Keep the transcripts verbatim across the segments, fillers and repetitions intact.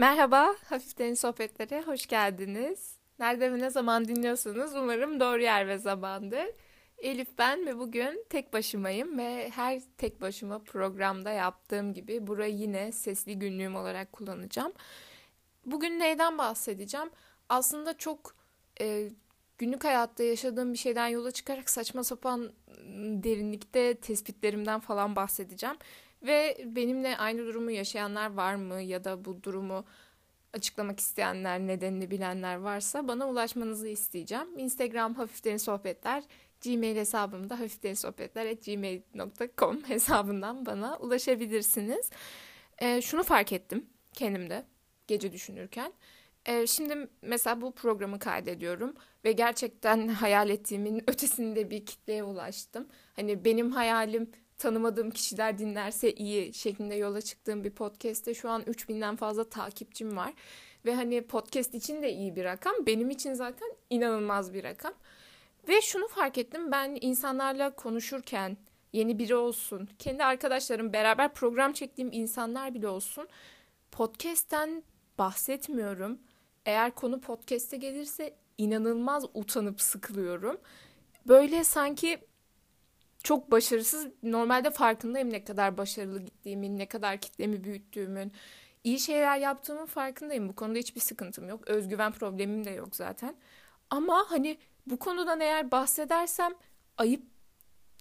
Merhaba, Hafif Derin Sohbetler'e hoş geldiniz. Nerede ve ne zaman dinliyorsanız umarım doğru yer ve zamandır. Elif ben ve bugün tek başımayım ve her tek başıma programda yaptığım gibi burayı yine sesli günlüğüm olarak kullanacağım. Bugün neyden bahsedeceğim? Aslında çok e, günlük hayatta yaşadığım bir şeyden yola çıkarak saçma sapan derinlikte tespitlerimden falan bahsedeceğim. Ve benimle aynı durumu yaşayanlar var mı ya da bu durumu açıklamak isteyenler, nedenini bilenler varsa bana ulaşmanızı isteyeceğim. Instagram hafifderinsohbetler, Gmail hesabımda hafifderinsohbetler at gmail nokta com hesabından bana ulaşabilirsiniz. E, şunu fark ettim kendimde gece düşünürken. E, şimdi mesela bu programı kaydediyorum ve gerçekten hayal ettiğimin ötesinde bir kitleye ulaştım. Hani benim hayalim tanımadığım kişiler dinlerse iyi şeklinde yola çıktığım bir podcast'te şu an üç binden fazla takipçim var. Ve hani podcast için de iyi bir rakam. Benim için zaten inanılmaz bir rakam. Ve şunu fark ettim, ben insanlarla konuşurken yeni biri olsun, kendi arkadaşlarım, beraber program çektiğim insanlar bile olsun, podcast'ten bahsetmiyorum. Eğer konu podcast'e gelirse inanılmaz utanıp sıkılıyorum. Böyle sanki çok başarısız, normalde farkındayım ne kadar başarılı gittiğimin, ne kadar kitlemi büyüttüğümün, iyi şeyler yaptığımın farkındayım. Bu konuda hiçbir sıkıntım yok. Özgüven problemim de yok zaten. Ama hani bu konudan eğer bahsedersem ayıp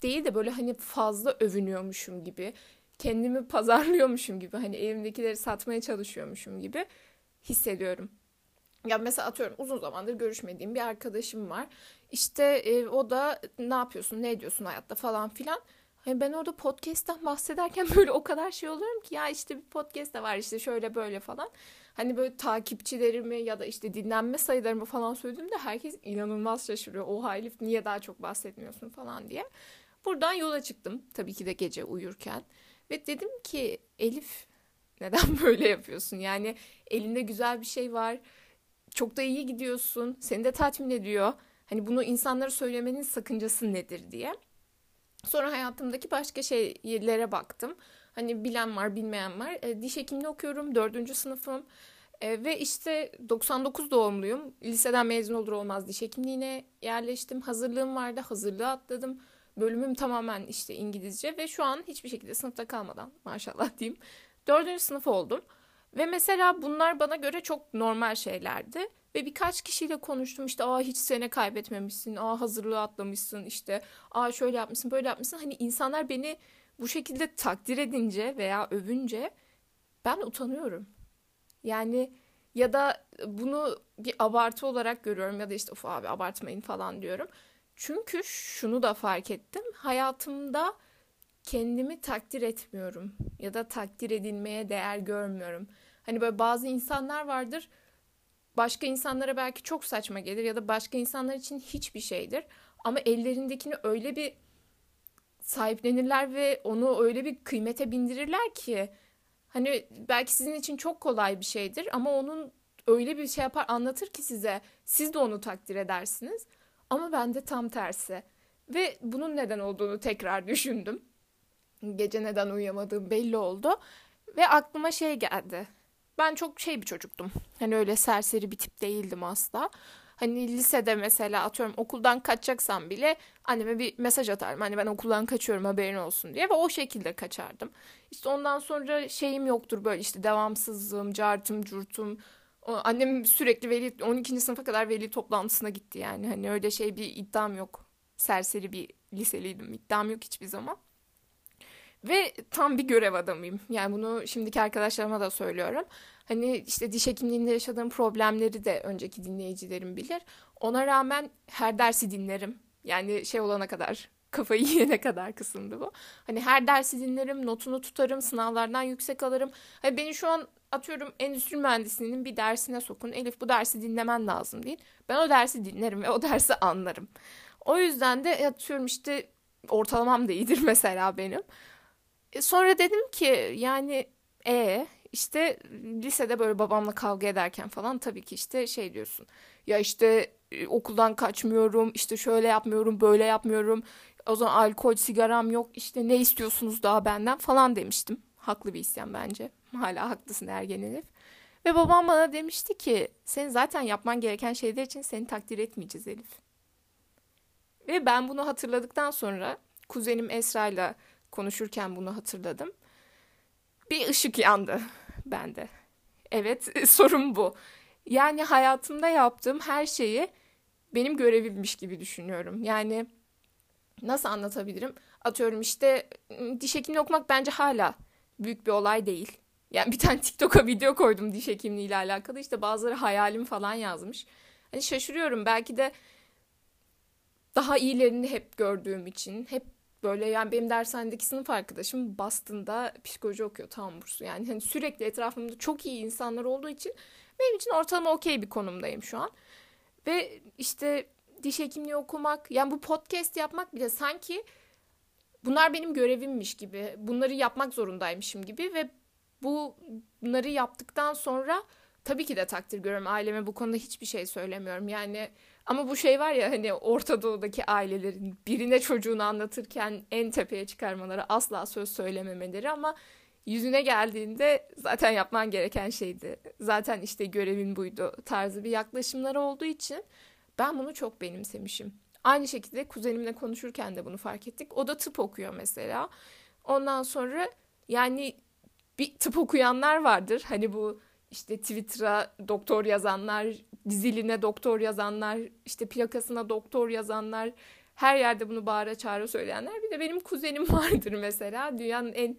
değil de böyle hani fazla övünüyormuşum gibi, kendimi pazarlıyormuşum gibi, hani elimdekileri satmaya çalışıyormuşum gibi hissediyorum. Ya mesela atıyorum uzun zamandır görüşmediğim bir arkadaşım var. İşte e, o da ne yapıyorsun, ne ediyorsun hayatta falan filan. Hani ben orada podcast'ten bahsederken böyle o kadar şey oluyorum ki ya işte bir podcast da var işte şöyle böyle falan. Hani böyle takipçilerimi ya da işte dinlenme sayılarımı falan söylediğimde herkes inanılmaz şaşırıyor. Oha Elif niye daha çok bahsetmiyorsun falan diye. Buradan yola çıktım tabii ki de gece uyurken. Ve dedim ki Elif neden böyle yapıyorsun? Yani elinde güzel bir şey var. Çok da iyi gidiyorsun. Seni de tatmin ediyor. Hani bunu insanlara söylemenin sakıncası nedir diye. Sonra hayatımdaki başka şeylere baktım. Hani bilen var, bilmeyen var. E, diş hekimliği okuyorum. Dördüncü sınıfım. E, ve işte doksan dokuz doğumluyum. Liseden mezun olur olmaz diş hekimliğine yerleştim. Hazırlığım vardı. Hazırlığı atladım. Bölümüm tamamen işte İngilizce. Ve şu an hiçbir şekilde sınıfta kalmadan maşallah diyeyim. Dördüncü sınıf oldum. Ve mesela bunlar bana göre çok normal şeylerdi. Ve birkaç kişiyle konuştum işte aa hiç sene kaybetmemişsin, aa hazırlığı atlamışsın, işte aa şöyle yapmışsın, böyle yapmışsın. Hani insanlar beni bu şekilde takdir edince veya övünce ben utanıyorum. Yani ya da bunu bir abartı olarak görüyorum ya da işte of abi abartmayın falan diyorum. Çünkü şunu da fark ettim, hayatımda kendimi takdir etmiyorum ya da takdir edilmeye değer görmüyorum. Hani böyle bazı insanlar vardır, başka insanlara belki çok saçma gelir ya da başka insanlar için hiçbir şeydir. Ama ellerindekini öyle bir sahiplenirler ve onu öyle bir kıymete bindirirler ki hani belki sizin için çok kolay bir şeydir ama onun öyle bir şey yapar, anlatır ki size, siz de onu takdir edersiniz. Ama bende tam tersi ve bunun neden olduğunu tekrar düşündüm. Gece neden uyuyamadığım belli oldu. Ve aklıma şey geldi. Ben çok şey bir çocuktum. Hani öyle serseri bir tip değildim asla. Hani lisede mesela atıyorum okuldan kaçacaksam bile anneme bir mesaj atarım. Hani ben okuldan kaçıyorum haberin olsun diye. Ve o şekilde kaçardım. İşte ondan sonra şeyim yoktur böyle işte devamsızlığım, cartım, curtum. Annem sürekli veli, on ikinci sınıfa kadar veli toplantısına gitti yani. Hani öyle şey bir iddiam yok. Serseri bir liseliydim. İddiam yok hiçbir zaman. Ve tam bir görev adamıyım. Yani bunu şimdiki arkadaşlarıma da söylüyorum. Hani işte diş hekimliğinde yaşadığım problemleri de önceki dinleyicilerim bilir. Ona rağmen her dersi dinlerim. Yani şey olana kadar, kafayı yiyene kadar kısımdı bu. Hani her dersi dinlerim, notunu tutarım, sınavlardan yüksek alırım. Hani beni şu an atıyorum endüstri mühendisliğinin bir dersine sokun. Elif bu dersi dinlemen lazım değil. Ben o dersi dinlerim ve o dersi anlarım. O yüzden de atıyorum işte ortalamam da iyidir mesela benim. Sonra dedim ki yani e işte lisede böyle babamla kavga ederken falan tabii ki işte şey diyorsun. Ya işte e, okuldan kaçmıyorum, işte şöyle yapmıyorum, böyle yapmıyorum. O zaman alkol, sigaram yok, işte ne istiyorsunuz daha benden falan demiştim. Haklı bir isyan bence. Hala haklısın ergen Elif. Ve babam bana demişti ki senin zaten yapman gereken şeyler için seni takdir etmeyeceğiz Elif. Ve ben bunu hatırladıktan sonra kuzenim Esra'yla konuşurken bunu hatırladım. Bir ışık yandı bende. Evet, sorun bu. Yani hayatımda yaptığım her şeyi benim görevimmiş gibi düşünüyorum. Yani nasıl anlatabilirim? Atıyorum işte diş hekimliği okumak bence hala büyük bir olay değil. Yani bir tane TikTok'a video koydum diş hekimliğiyle alakalı. İşte bazıları hayalim falan yazmış. Hani şaşırıyorum, belki de daha iyilerini hep gördüğüm için. Hep böyle yani benim dershanedeki sınıf arkadaşım Boston'da psikoloji okuyor, tam bursu. Yani hani sürekli etrafımda çok iyi insanlar olduğu için benim için ortalama okey bir konumdayım şu an. Ve işte diş hekimliği okumak, yani bu podcast yapmak bile sanki bunlar benim görevimmiş gibi, bunları yapmak zorundaymışım gibi ve bu bunları yaptıktan sonra tabii ki de takdir görüyorum. Aileme bu konuda hiçbir şey söylemiyorum. Yani ama bu şey var ya, hani Orta Doğu'daki ailelerin birine çocuğunu anlatırken en tepeye çıkarmaları, asla söz söylememeleri, ama yüzüne geldiğinde zaten yapman gereken şeydi, zaten işte görevin buydu tarzı bir yaklaşımları olduğu için ben bunu çok benimsemişim. Aynı şekilde kuzenimle konuşurken de bunu fark ettik. O da tıp okuyor mesela. Ondan sonra yani bir tıp okuyanlar vardır. Hani bu işte Twitter'a doktor yazanlar, diziline doktor yazanlar, işte plakasına doktor yazanlar, her yerde bunu bağıra çağıra söyleyenler. Bir de benim kuzenim vardır mesela. Dünyanın en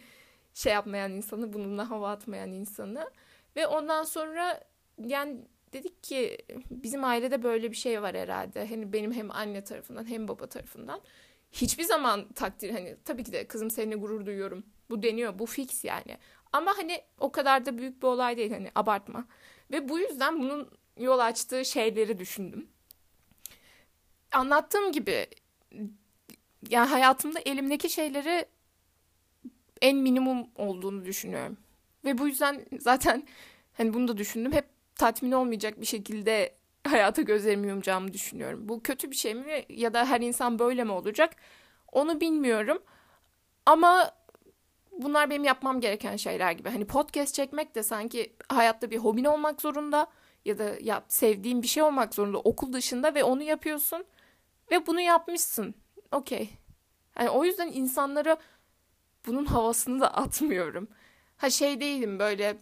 şey yapmayan insanı, bununla hava atmayan insanı. Ve ondan sonra yani dedik ki bizim ailede böyle bir şey var herhalde. Hani benim hem anne tarafından hem baba tarafından hiçbir zaman takdir, hani tabii ki de kızım seninle gurur duyuyorum, bu deniyor, bu fix yani. Ama hani o kadar da büyük bir olay değil, hani abartma. Ve bu yüzden bunun yol açtığı şeyleri düşündüm. Anlattığım gibi yani hayatımda elimdeki şeyleri en minimum olduğunu düşünüyorum. Ve bu yüzden zaten hani bunu da düşündüm. Hep tatmin olmayacak bir şekilde hayata gözlerimi yumacağımı düşünüyorum. Bu kötü bir şey mi ya da her insan böyle mi olacak? Onu bilmiyorum. Ama bunlar benim yapmam gereken şeyler gibi. Hani podcast çekmek de sanki hayatta bir hobin olmak zorunda ya da ya sevdiğin bir şey olmak zorunda okul dışında ve onu yapıyorsun ve bunu yapmışsın. Okey. Hani o yüzden insanlara bunun havasını da atmıyorum. Ha şey değilim, böyle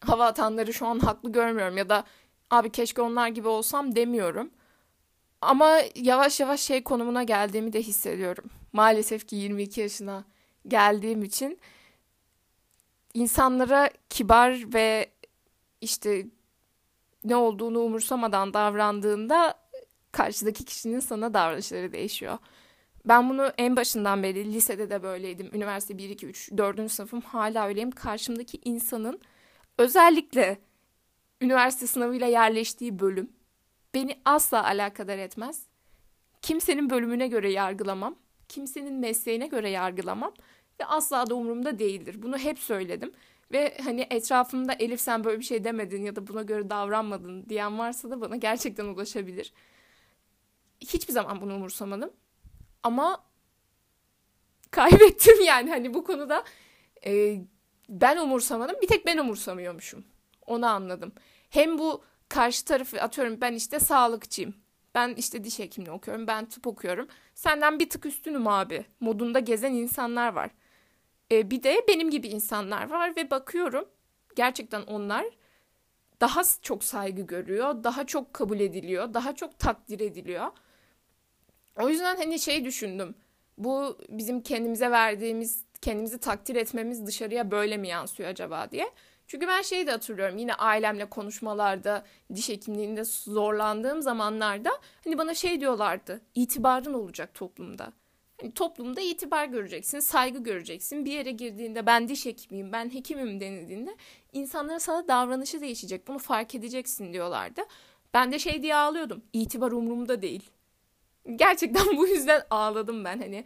hava atanları şu an haklı görmüyorum ya da abi keşke onlar gibi olsam demiyorum. Ama yavaş yavaş şey konumuna geldiğimi de hissediyorum. Maalesef ki yirmi iki yaşına geldiğim için insanlara kibar ve işte ne olduğunu umursamadan davrandığında karşıdaki kişinin sana davranışları değişiyor. Ben bunu en başından beri, lisede de böyleydim, üniversite bir, iki, üç, dördüncü sınıfım hala öyleyim. Karşımdaki insanın, özellikle üniversite sınavıyla yerleştiği bölüm beni asla alakadar etmez. Kimsenin bölümüne göre yargılamam, kimsenin mesleğine göre yargılamam ve asla da umurumda değildir. Bunu hep söyledim ve hani etrafımda Elif sen böyle bir şey demedin ya da buna göre davranmadın diyen varsa da bana gerçekten ulaşabilir. Hiçbir zaman bunu umursamadım. Ama kaybettim yani hani bu konuda e, ben umursamadım. Bir tek ben umursamıyormuşum. Onu anladım. Hem bu karşı tarafı, atıyorum ben işte sağlıkçıyım, ben işte diş hekimliği okuyorum, ben tıp okuyorum, senden bir tık üstünüm abi modunda gezen insanlar var. E, bir de benim gibi insanlar var ve bakıyorum gerçekten onlar daha çok saygı görüyor, daha çok kabul ediliyor, daha çok takdir ediliyor. O yüzden hani şey düşündüm. Bu bizim kendimize verdiğimiz, kendimizi takdir etmemiz dışarıya böyle mi yansıyor acaba diye. Çünkü ben şeyi de hatırlıyorum. Yine ailemle konuşmalarda, diş hekimliğinde zorlandığım zamanlarda hani bana şey diyorlardı. İtibarın olacak toplumda. Hani toplumda itibar göreceksin, saygı göreceksin. Bir yere girdiğinde ben diş hekimiyim, ben hekimim denildiğinde insanların sana davranışı değişecek. Bunu fark edeceksin diyorlardı. Ben de şey diye ağlıyordum. İtibar umurumda değil. Gerçekten bu yüzden ağladım ben, hani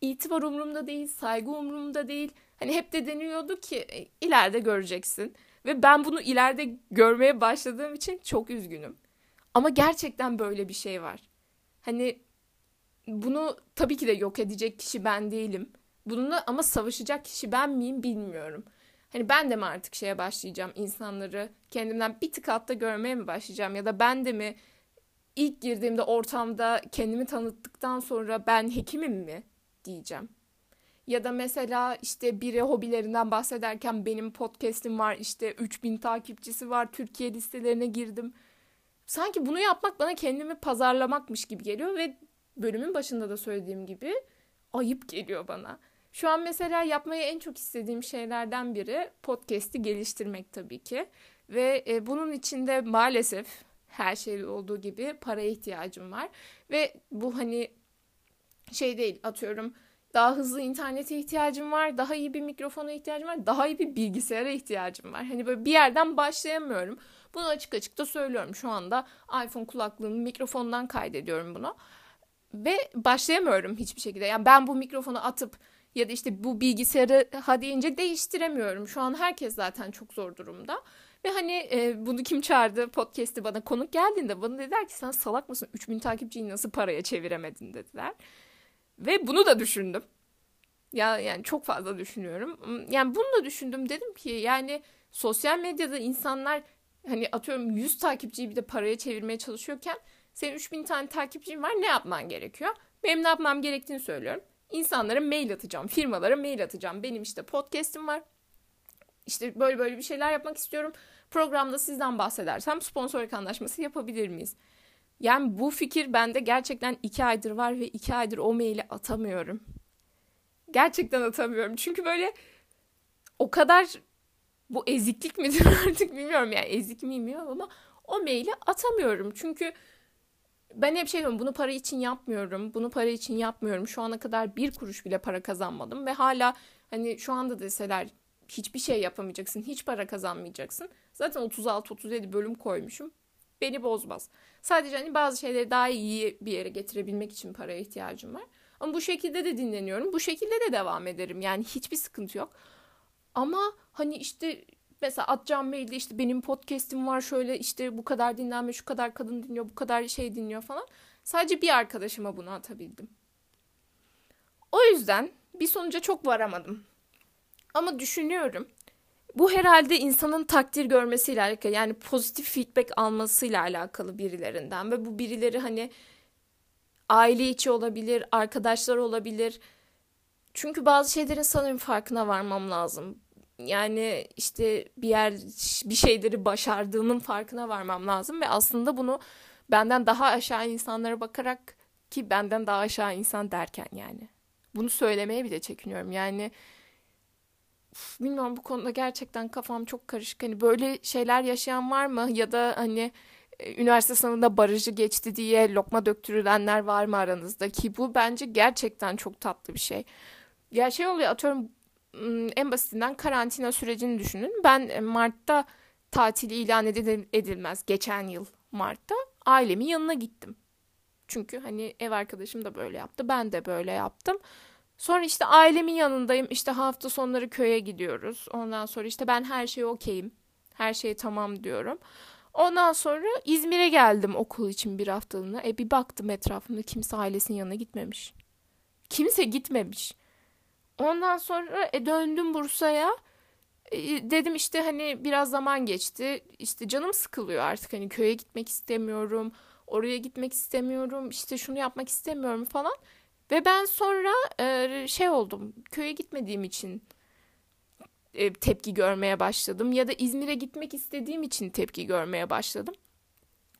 itibar umurumda değil, saygı umurumda değil. Hani hep de deniyordu ki ileride göreceksin ve ben bunu ileride görmeye başladığım için çok üzgünüm. Ama gerçekten böyle bir şey var. Hani bunu tabii ki de yok edecek kişi ben değilim. Bununla ama savaşacak kişi ben miyim bilmiyorum. Hani ben de mi artık şeye başlayacağım, insanları kendimden bir tık altta görmeye mi başlayacağım? Ya da ben de mi ilk girdiğimde ortamda kendimi tanıttıktan sonra ben hekimim mi diyeceğim? Ya da mesela işte biri hobilerinden bahsederken benim podcast'im var, işte üç bin takipçisi var, Türkiye listelerine girdim. Sanki bunu yapmak bana kendimi pazarlamakmış gibi geliyor ve bölümün başında da söylediğim gibi ayıp geliyor bana. Şu an mesela yapmayı en çok istediğim şeylerden biri podcast'i geliştirmek tabii ki. Ve bunun için de maalesef her şeyde olduğu gibi paraya ihtiyacım var. Ve bu hani şey değil, atıyorum daha hızlı internete ihtiyacım var, daha iyi bir mikrofona ihtiyacım var, daha iyi bir bilgisayara ihtiyacım var. Hani böyle bir yerden başlayamıyorum. Bunu açık açık da söylüyorum. Şu anda iPhone kulaklığının mikrofondan kaydediyorum bunu. Ve başlayamıyorum hiçbir şekilde. Yani ben bu mikrofonu atıp ya da işte bu bilgisayarı ha deyince değiştiremiyorum. Şu an herkes zaten çok zor durumda. Ve hani e, bunu kim çağırdı? Podcast'ı bana konuk geldiğinde bana dediler ki sen salak mısın? üç bin takipçiyi nasıl paraya çeviremedin dediler. Ve bunu da düşündüm. Ya, yani çok fazla düşünüyorum. Yani bunu da düşündüm. Dedim ki yani sosyal medyada insanlar hani atıyorum yüz takipçiyi bir de paraya çevirmeye çalışıyorken senin üç bin tane takipçin var, ne yapman gerekiyor? Benim ne yapmam gerektiğini söylüyorum. İnsanlara mail atacağım, firmalara mail atacağım. Benim işte podcast'im var. İşte böyle böyle bir şeyler yapmak istiyorum. Programda sizden bahsedersem sponsorluk anlaşması yapabilir miyiz? Yani bu fikir bende gerçekten iki aydır var ve iki aydır o maili atamıyorum. Gerçekten atamıyorum. Çünkü böyle o kadar, bu eziklik midir artık bilmiyorum yani, ezik miyim ya, ama o maili atamıyorum. Çünkü ben hep şey diyorum, bunu para için yapmıyorum, bunu para için yapmıyorum. Şu ana kadar bir kuruş bile para kazanmadım ve hala hani şu anda deseler hiçbir şey yapamayacaksın, hiç para kazanmayacaksın. Zaten otuz altı otuz yedi bölüm koymuşum. Beni bozmaz. Sadece hani bazı şeyleri daha iyi bir yere getirebilmek için paraya ihtiyacım var. Ama bu şekilde de dinleniyorum. Bu şekilde de devam ederim. Yani hiçbir sıkıntı yok. Ama hani işte mesela atacağım mailde işte benim podcast'im var, şöyle işte bu kadar dinlenme, şu kadar kadın dinliyor, bu kadar şey dinliyor falan. Sadece bir arkadaşıma bunu atabildim. O yüzden bir sonuca çok varamadım. Ama düşünüyorum. Bu herhalde insanın takdir görmesiyle alakalı, yani pozitif feedback almasıyla alakalı birilerinden ve bu birileri hani aile içi olabilir, arkadaşlar olabilir. Çünkü bazı şeylerin sanırım farkına varmam lazım. Yani işte bir yer, bir şeyleri başardığımın farkına varmam lazım ve aslında bunu benden daha aşağı insanlara bakarak, ki benden daha aşağı insan derken yani bunu söylemeye bile çekiniyorum. Yani bilmiyorum, bu konuda gerçekten kafam çok karışık. Hani böyle şeyler yaşayan var mı? Ya da hani üniversite sınavında barajı geçti diye lokma döktürülenler var mı aranızda? Ki bu bence gerçekten çok tatlı bir şey. Ya şey oluyor, atıyorum en basitinden karantina sürecini düşünün. Ben Mart'ta tatili ilan edilmez, geçen yıl Mart'ta ailemin yanına gittim. Çünkü hani ev arkadaşım da böyle yaptı, ben de böyle yaptım. Sonra işte ailemin yanındayım, işte hafta sonları köye gidiyoruz. Ondan sonra işte ben her şeye okeyim, her şeye tamam diyorum. Ondan sonra İzmir'e geldim okul için bir haftalığına. E bir baktım etrafımda kimse ailesinin yanına gitmemiş. Kimse gitmemiş. Ondan sonra e, döndüm Bursa'ya. E, dedim işte hani biraz zaman geçti. İşte canım sıkılıyor artık, hani köye gitmek istemiyorum, oraya gitmek istemiyorum, işte şunu yapmak istemiyorum falan. Ve ben sonra e, şey oldum, köye gitmediğim için e, tepki görmeye başladım ya da İzmir'e gitmek istediğim için tepki görmeye başladım.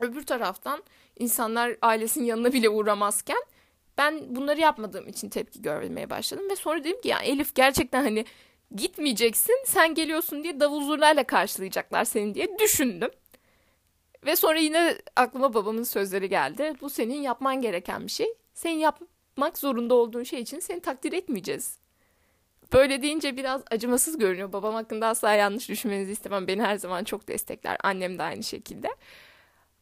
Öbür taraftan insanlar ailesinin yanına bile uğramazken ben bunları yapmadığım için tepki görmeye başladım. Ve sonra dedim ki ya Elif, gerçekten hani gitmeyeceksin, sen geliyorsun diye davul zurnayla karşılayacaklar seni diye düşündüm. Ve sonra yine aklıma babamın sözleri geldi, bu senin yapman gereken bir şey, senin yapman yapmak zorunda olduğun şey için seni takdir etmeyeceğiz. Böyle deyince biraz acımasız görünüyor. Babam hakkında asla yanlış düşünmenizi istemem. Beni her zaman çok destekler. Annem de aynı şekilde.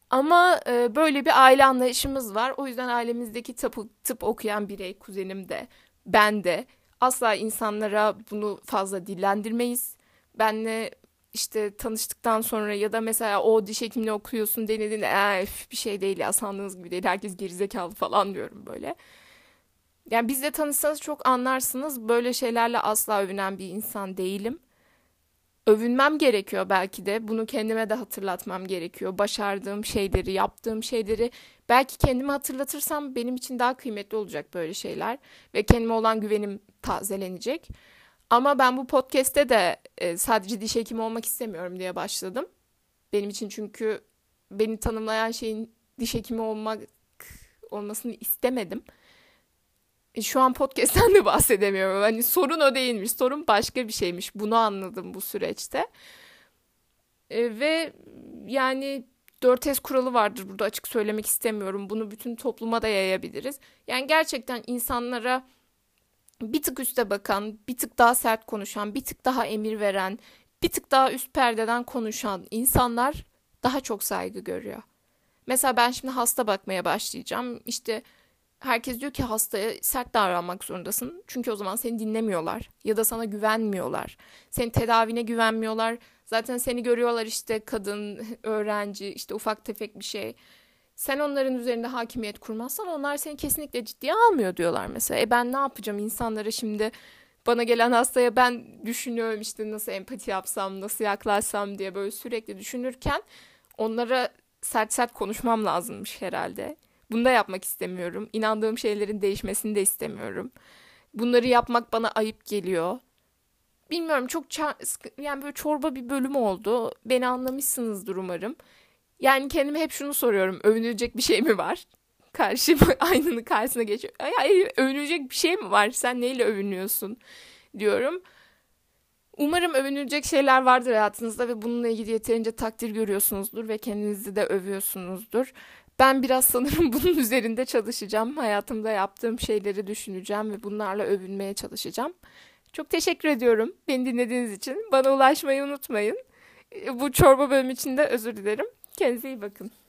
Ama e, böyle bir aile anlayışımız var. O yüzden ailemizdeki tıp, tıp okuyan birey, kuzenim de, ben de asla insanlara bunu fazla dillendirmeyiz. Benle işte tanıştıktan sonra ya da mesela o diş hekimliği okuyorsun denediğinde ee, bir şey değil ya, sandığınız gibi değil, herkes gerizekalı falan diyorum böyle. Yani bizle tanışsanız çok anlarsınız. Böyle şeylerle asla övünen bir insan değilim. övünmem gerekiyor belki de. Bunu kendime de hatırlatmam gerekiyor. Başardığım şeyleri, yaptığım şeyleri belki kendime hatırlatırsam benim için daha kıymetli olacak böyle şeyler. Ve kendime olan güvenim tazelenecek. Ama ben bu podcast'te de sadece diş hekimi olmak istemiyorum diye başladım. Benim için çünkü beni tanımlayan şeyin diş hekimi olmak olmasını istemedim. Şu an podcast'ten de bahsedemiyorum. Hani sorun o değilmiş, sorun başka bir şeymiş. Bunu anladım bu süreçte. E, ve yani dört S kuralı vardır burada, açık söylemek istemiyorum. Bunu bütün topluma da yayabiliriz. Yani gerçekten insanlara bir tık üste bakan, bir tık daha sert konuşan, bir tık daha emir veren, bir tık daha üst perdeden konuşan insanlar daha çok saygı görüyor. Mesela ben şimdi hasta bakmaya başlayacağım. İşte herkes diyor ki hastaya sert davranmak zorundasın. Çünkü o zaman seni dinlemiyorlar ya da sana güvenmiyorlar. Senin tedavine güvenmiyorlar. Zaten seni görüyorlar işte kadın, öğrenci, işte ufak tefek bir şey. Sen onların üzerinde hakimiyet kurmazsan onlar seni kesinlikle ciddiye almıyor diyorlar mesela. E ben ne yapacağım insanlara şimdi, bana gelen hastaya ben düşünüyorum işte nasıl empati yapsam, nasıl yaklaşsam diye böyle sürekli düşünürken onlara sert sert konuşmam lazımmış herhalde. Bunu da yapmak istemiyorum. İnandığım şeylerin değişmesini de istemiyorum. Bunları yapmak bana ayıp geliyor. Bilmiyorum, çok ça- yani böyle çorba bir bölüm oldu. Beni anlamışsınızdır umarım. Yani kendime hep şunu soruyorum. Övünülecek bir şey mi var? Karşıma, aynanın karşısına geçiyorum. Ay, övünülecek bir şey mi var? Sen neyle övünüyorsun? Diyorum. Umarım övünülecek şeyler vardır hayatınızda ve bununla ilgili yeterince takdir görüyorsunuzdur ve kendinizi de övüyorsunuzdur. Ben biraz sanırım bunun üzerinde çalışacağım. Hayatımda yaptığım şeyleri düşüneceğim ve bunlarla övünmeye çalışacağım. Çok teşekkür ediyorum beni dinlediğiniz için. Bana ulaşmayı unutmayın. Bu çorba bölümü için de özür dilerim. Kendinize iyi bakın.